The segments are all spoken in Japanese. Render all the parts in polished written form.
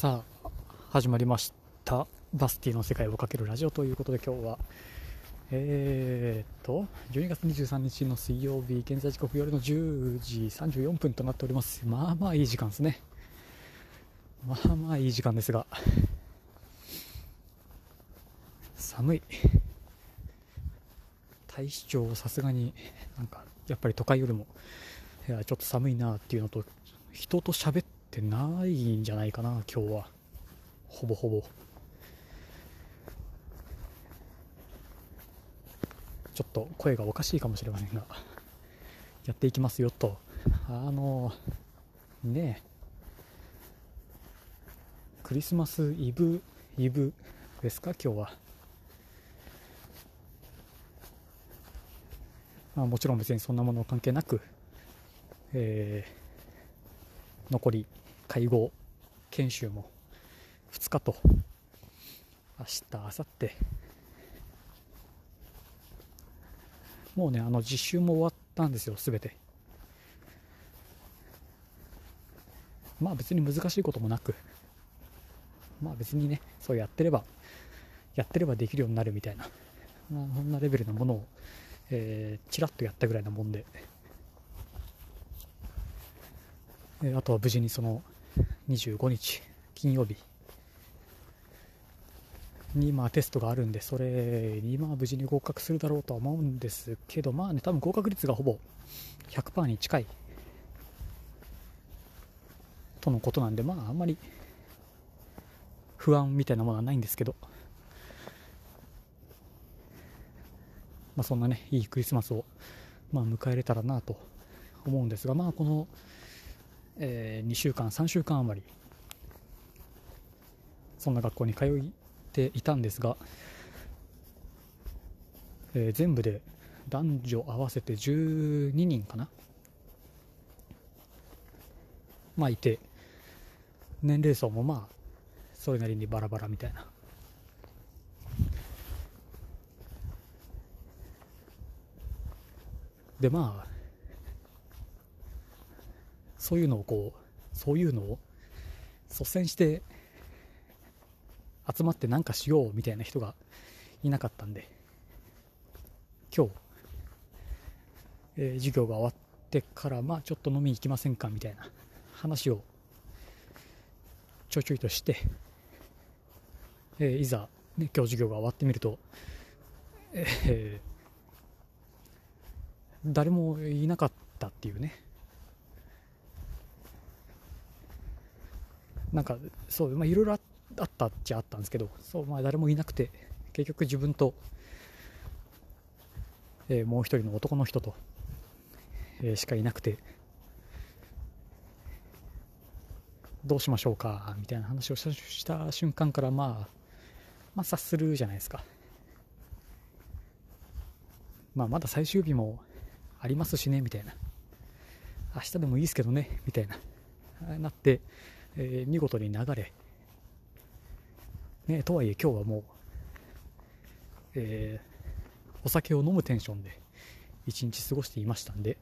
さあ始まりましたバスティの世界をかけるラジオということで、今日は12月23日の水曜日、現在時刻夜の10時34分となっております。まあまあいい時間ですね。まあまあいい時間ですが、寒い。太子町さすがになんかやっぱり都会よりもちょっと寒いなっていうのと、人と喋ってないんじゃないかな今日は。ほぼほぼちょっと声がおかしいかもしれませんが、やっていきますよと。ねえ、クリスマスイブですか今日は。まあ、もちろん別にそんなもの関係なく、残り会合研修も2日と、明日明後日もうね、実習も終わったんですよすべて。まあ別に難しいこともなく、まあ別にね、そうやってればできるようになるみたいな、そんなレベルのものをチラッとやったぐらいなもんで、あとは無事にその25日金曜日にテストがあるんで、それに無事に合格するだろうとは思うんですけど、まあね、多分合格率がほぼ 100% に近いとのことなんで、まああんまり不安みたいなものはないんですけど、まあ、そんなね、いいクリスマスを迎えれたらなと思うんですが、まあこの2週間3週間余りそんな学校に通っていたんですが、全部で男女合わせて12人かな、いて、年齢層もそれなりにバラバラみたいな。でそういうのを率先して集まって何かしようみたいな人がいなかったんで、今日、授業が終わってからちょっと飲みに行きませんかみたいな話をちょいちょいとして、いざ、ね、今日授業が終わってみると、誰もいなかったっていうね。なんかそう、いろいろあったっちゃあったんですけど、そう、誰もいなくて、結局自分と、もう一人の男の人と、しかいなくて、どうしましょうかみたいな話をした瞬間から、察するじゃないですか。まだ最終日もありますしねみたいな、明日でもいいですけどねみたいななって、見事に流れ、とはいえ今日はもう、お酒を飲むテンションで一日過ごしていましたんで、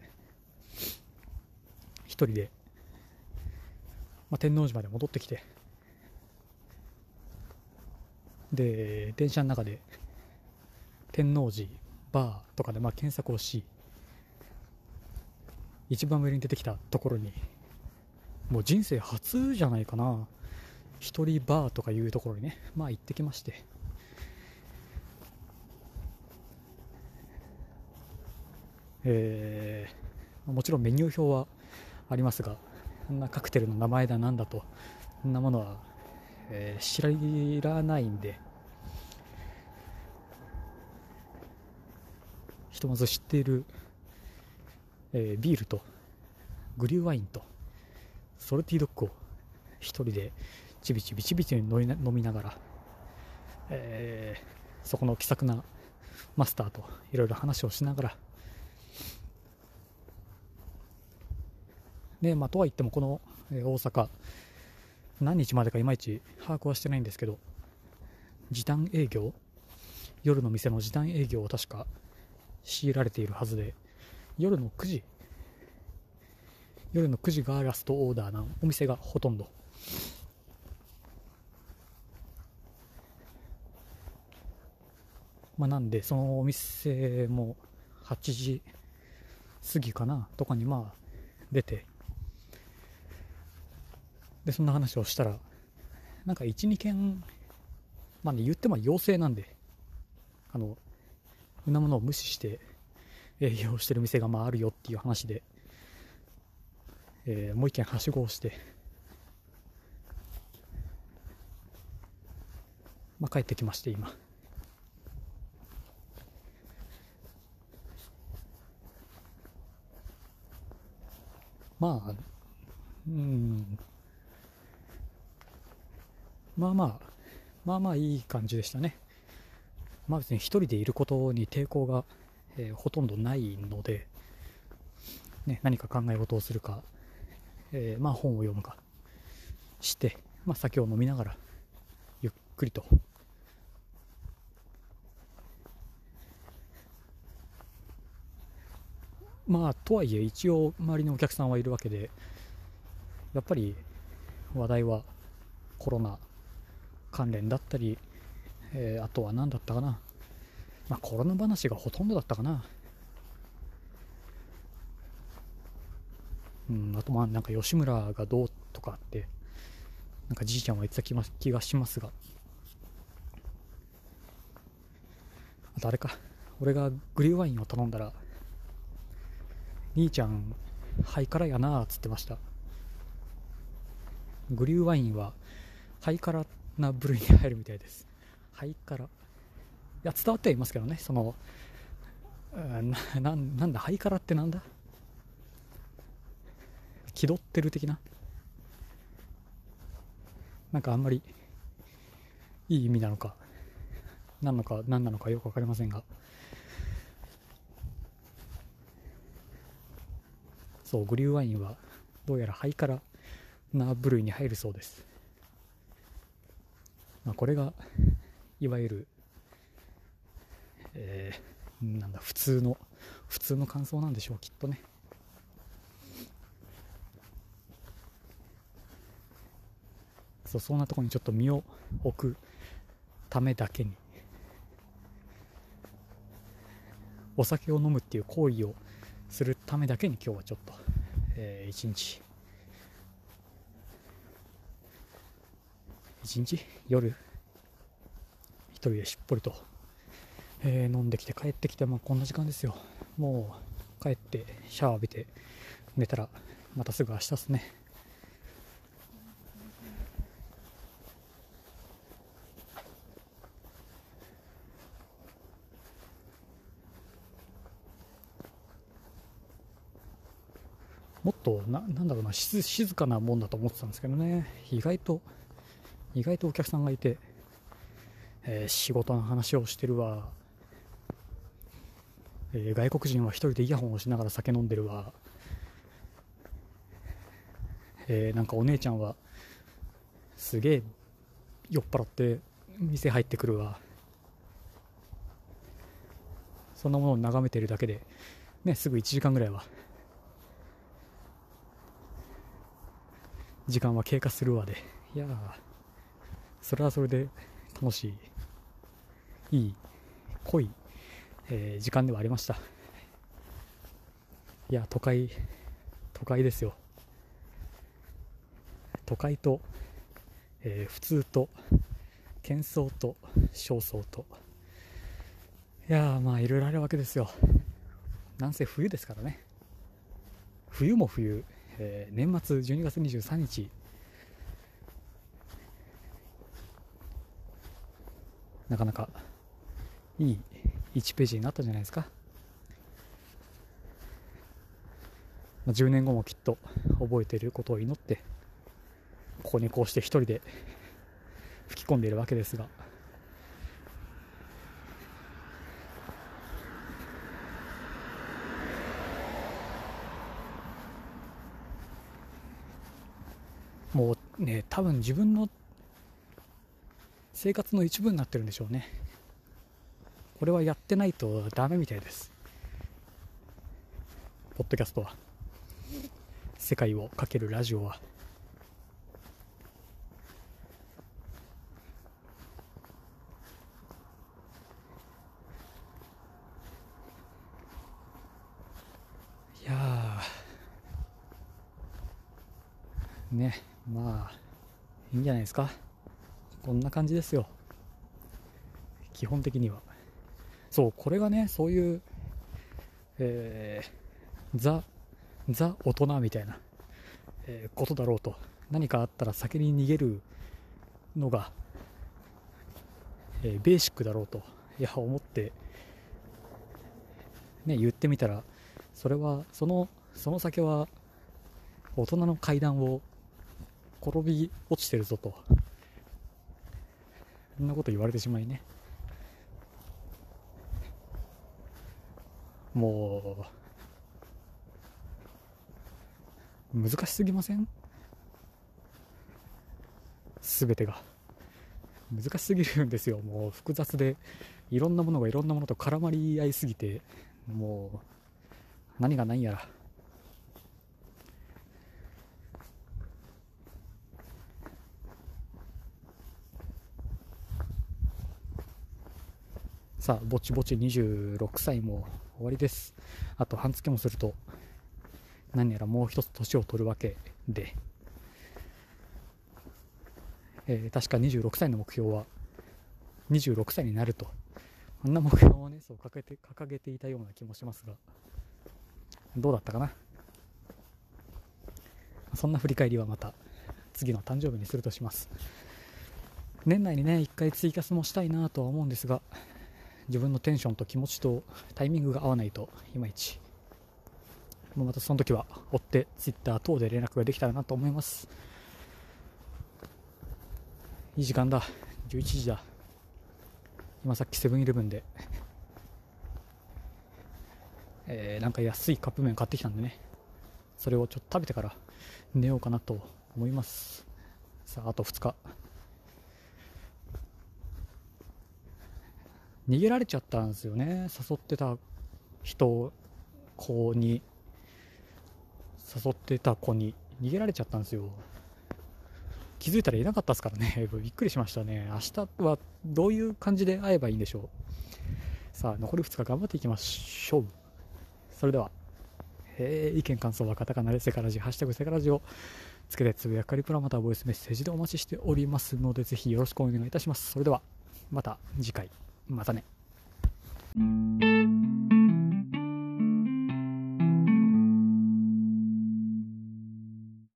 一人で、天王寺まで戻ってきて、で電車の中で天王寺バーとかで検索をし、一番上に出てきたところに、もう人生初じゃないかな、一人バーとかいうところにね、行ってきまして、もちろんメニュー表はありますが、こんなカクテルの名前だなんだと、そんなものは、知らないんで、ひとまず知っているビールとグリューワインとソルティドッグを一人でちびちび飲みながら、そこの気さくなマスターといろいろ話をしながら、でとはいってもこの大阪何日までかいまいち把握はしてないんですけど、時短営業、夜の店の時短営業を確か強いられているはずで、夜の9時がラストオーダーなお店がほとんどまあ、なんでそのお店も8時過ぎかなとかにまあ出て、でそんな話をしたらなんか 1、2件、まあね、言っても陽性なんでそんなものを無視して営業してる店がまああるよっていう話で、もう一軒はしごをして、まあ、帰ってきまして今。まあ、まあいい感じでしたね。まあ別に一人でいることに抵抗が、ほとんどないので、ね、何か考え事をするか、まあ本を読むかして、まあ、酒を飲みながらゆっくりとまあとはいえ一応周りのお客さんはいるわけで、やっぱり話題はコロナ関連だったり、あとは何だったかな、まあ、コロナ話がほとんどだったかな、あとまあなんか吉村がどうとかってなんかじいちゃんは言ってた気がしますが、あとあれか、俺がグリーンワインを頼んだら兄ちゃんハイカラやなーっつってました。グリューワインはハイカラな部類に入るみたいです。ハイカラ、いや伝わってはいますけどね、その なんだハイカラってなんだ、気取ってる的な、なんかあんまりいい意味なのか何なのかよく分かりませんが、そうグリューワインはどうやらハイカラな部類に入るそうです。まあ、これがいわゆる、なんだ普通の感想なんでしょうきっとね。そんなところにちょっと身を置くためだけにお酒を飲むっていう行為をするためだけに今日はちょっと、一日夜一人でしっぽりと、飲んできて帰ってきて、まあ、こんな時間ですよ。もう帰ってシャワー浴びて寝たらまたすぐ明日ですね。もっとなんだろうな、静かなもんだと思ってたんですけどね、意外とお客さんがいて、仕事の話をしてるわ、外国人は一人でイヤホンをしながら酒飲んでるわ、なんかお姉ちゃんはすげえ酔っ払って店入ってくるわ、そんなものを眺めているだけで、ね、すぐ1時間ぐらいは時間は経過するわで、いやそれはそれで楽しいいい濃い、時間ではありました。いや都会ですよ。都会と、普通と喧騒と焦燥と、いやまあいろいろあるわけですよ。なんせ冬ですからね。冬も冬、年末12月23日なかなかいい1ページになったんじゃないですか。10年後もきっと覚えていることを祈ってここにこうして一人で吹き込んでいるわけですが、もうね、多分自分の生活の一部になってるんでしょうね。これはやってないとダメみたいです。ポッドキャストは、世界をかけるラジオは、ね、まあいいんじゃないですか。こんな感じですよ、基本的には。そう、これがね、そういう、ザ大人みたいな、ことだろうと。何かあったら先に逃げるのが、ベーシックだろうと思って、ね、言ってみたら、それはその先は大人の階段を転び落ちてるぞと、そんなこと言われてしまいね、もう難しすぎません？すべてが難しすぎるんですよ。もう複雑で、いろんなものがいろんなものと絡まり合いすぎて、もう何が何やら、さあぼちぼち26歳も終わりです。あと半月もすると何やらもう一つ年を取るわけで、確か26歳の目標は26歳になると、あんな目標をね、そう掲げていたような気もしますが、どうだったかな。そんな振り返りはまた次の誕生日にするとします。年内にね、一回ツイキャスもしたいなとは思うんですが、自分のテンションと気持ちとタイミングが合わないといまいち。またその時は追ってツイッター等で連絡ができたらなと思います。いい時間だ、11時だ。今さっきセブンイレブンでなんか安いカップ麺買ってきたんでね、それをちょっと食べてから寝ようかなと思います。さあ、あと2日。逃げられちゃったんですよね、誘ってた子に逃げられちゃったんですよ。気づいたらいなかったですからねびっくりしましたね。明日はどういう感じで会えばいいんでしょう。さあ、残り2日頑張っていきましょう。それでは、意見感想はカタカナでセカラジ、ハッシュタグセカラジをつけてつぶやかりプラまたはボイスメッセージでお待ちしておりますので、ぜひよろしくお願いいたします。それではまた次回、またね。